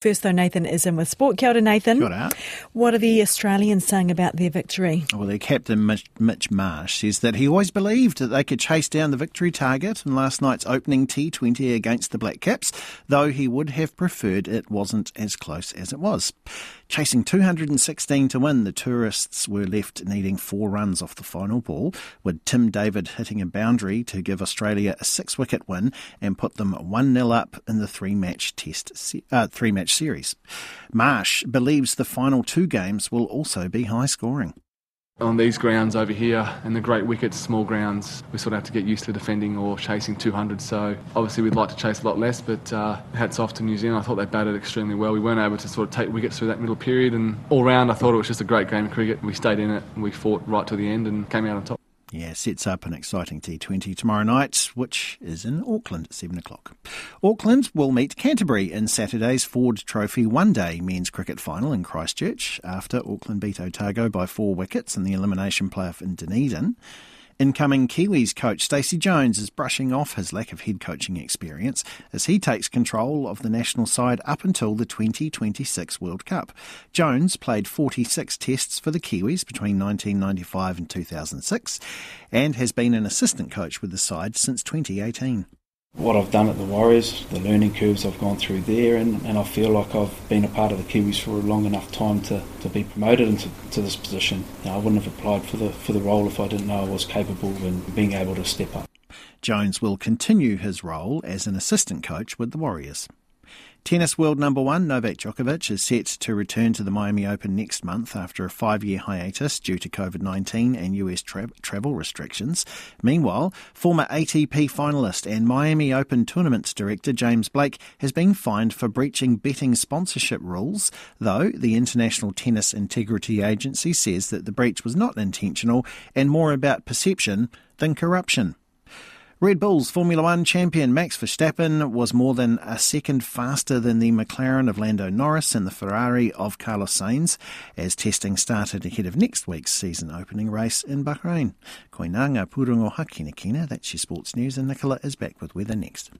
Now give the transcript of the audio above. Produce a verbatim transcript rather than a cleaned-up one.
First, though, Nathan is in with sport. Kia ora, Nathan. Kia ora. What are the Australians saying about their victory? Well, their captain, Mitch Marsh, says that he always believed that they could chase down the victory target in last night's opening T twenty against the Black Caps, though he would have preferred it wasn't as close as it was. Chasing two hundred sixteen to win, the tourists were left needing four runs off the final ball, with Tim David hitting a boundary to give Australia a six-wicket win and put them one nil up in the three-match test se- uh, three-match series. Marsh believes the final two games will also be high scoring. On these grounds over here and the great wickets, small grounds, we sort of have to get used to defending or chasing two hundred, so obviously we'd like to chase a lot less, but uh, hats off to New Zealand. I thought they batted extremely well. We weren't able to sort of take wickets through that middle period, and all round I thought it was just a great game of cricket. We stayed in it and we fought right to the end and came out on top. Yeah, sets up an exciting T twenty tomorrow night, which is in Auckland at seven o'clock. Auckland will meet Canterbury in Saturday's Ford Trophy one-day men's cricket final in Christchurch after Auckland beat Otago by four wickets in the elimination playoff in Dunedin. Incoming Kiwis coach Stacey Jones is brushing off his lack of head coaching experience as he takes control of the national side up until the twenty twenty-six World Cup. Jones played forty-six tests for the Kiwis between nineteen ninety-five and two thousand six and has been an assistant coach with the side since twenty eighteen. What I've done at the Warriors, the learning curves I've gone through there, and, and I feel like I've been a part of the Kiwis for a long enough time to, to be promoted into to this position. Now, I wouldn't have applied for the for the role if I didn't know I was capable and being able to step up. Jones will continue his role as an assistant coach with the Warriors. Tennis world number one Novak Djokovic is set to return to the Miami Open next month after a five-year hiatus due to covid nineteen and U S tra- travel restrictions. Meanwhile, former A T P finalist and Miami Open tournaments director James Blake has been fined for breaching betting sponsorship rules, though the International Tennis Integrity Agency says that the breach was not intentional and more about perception than corruption. Red Bull's Formula One champion Max Verstappen was more than a second faster than the McLaren of Lando Norris and the Ferrari of Carlos Sainz as testing started ahead of next week's season opening race in Bahrain. Koinanga Purungo Hakinakina, that's your sports news, and Nicola is back with weather next.